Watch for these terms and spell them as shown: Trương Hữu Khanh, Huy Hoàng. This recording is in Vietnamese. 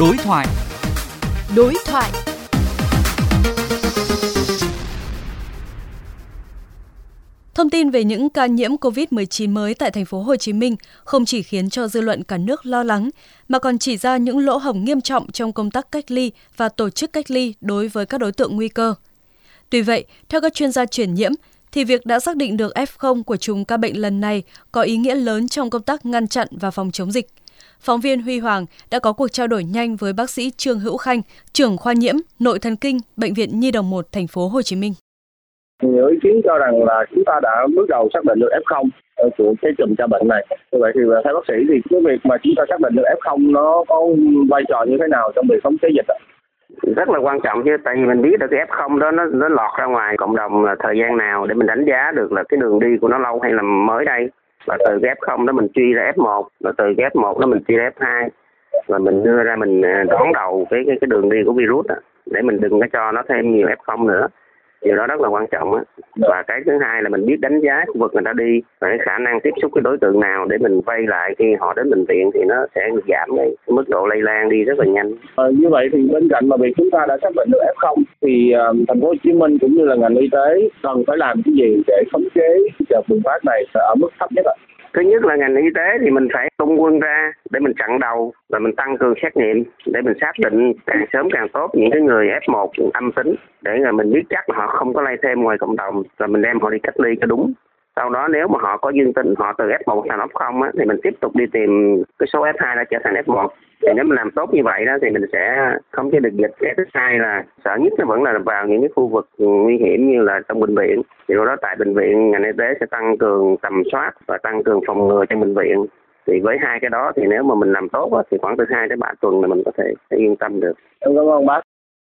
Đối thoại. Thông tin về những ca nhiễm COVID-19 mới tại thành phố Hồ Chí Minh không chỉ khiến cho dư luận cả nước lo lắng mà còn chỉ ra những lỗ hổng nghiêm trọng trong công tác cách ly và tổ chức cách ly đối với các đối tượng nguy cơ. Tuy vậy, theo các chuyên gia truyền nhiễm thì việc đã xác định được F0 của chùm ca bệnh lần này có ý nghĩa lớn trong công tác ngăn chặn và phòng chống dịch. Phóng viên Huy Hoàng đã có cuộc trao đổi nhanh với bác sĩ Trương Hữu Khanh, trưởng khoa nhiễm, nội thần kinh, Bệnh viện Nhi đồng 1 thành phố Hồ Chí Minh. Nhiều ý kiến cho rằng là chúng ta đã bước đầu xác định được F0 của cái chùm ca bệnh này. Như vậy thì theo bác sĩ thì cái việc mà chúng ta xác định được F0 nó có vai trò như thế nào trong việc chống dịch ạ? Rất là quan trọng chứ, tại vì mình biết được cái F0 đó nó lọt ra ngoài cộng đồng là thời gian nào để mình đánh giá được là cái đường đi của nó lâu hay là mới đây. Và từ cái F0 đó mình truy ra F1, và từ cái F1 đó mình truy ra F2, và mình đưa ra mình đón đầu cái đường đi của virus đó, để mình đừng có cho nó thêm nhiều F0 nữa. Điều đó rất là quan trọng đó. Và cái thứ hai là mình biết đánh giá khu vực người ta đi và cái khả năng tiếp xúc cái đối tượng nào để mình vây lại khi họ đến bệnh viện thì nó sẽ giảm cái mức độ lây lan đi rất là nhanh. Như vậy thì bên cạnh mà việc chúng ta đã xác định được F0 thì thành phố Hồ Chí Minh cũng như là ngành y tế cần phải làm cái gì để khống chế đợt bùng phát này ở mức thấp nhất ạ? Thứ nhất là ngành y tế thì mình phải tung quân ra để mình chặn đầu và mình tăng cường xét nghiệm để mình xác định càng sớm càng tốt những cái người F1 âm tính để là mình biết chắc họ không có lây thêm ngoài cộng đồng và mình đem họ đi cách ly cho đúng. Sau đó nếu mà họ có dương tính, họ từ F1 thành F0 á, thì mình tiếp tục đi tìm cái số F2 đã trở thành F1. Thì nếu mình làm tốt như vậy đó thì mình sẽ không chế được dịch. Cái thứ hai là sợ nhất nó vẫn là vào những cái khu vực nguy hiểm như là trong bệnh viện. Thì đó tại bệnh viện ngành y tế sẽ tăng cường tầm soát và tăng cường phòng ngừa trong bệnh viện. Thì với hai cái đó thì nếu mà mình làm tốt á, thì khoảng từ 2 đến 3 tuần là mình có thể yên tâm được. Em cảm ơn bác.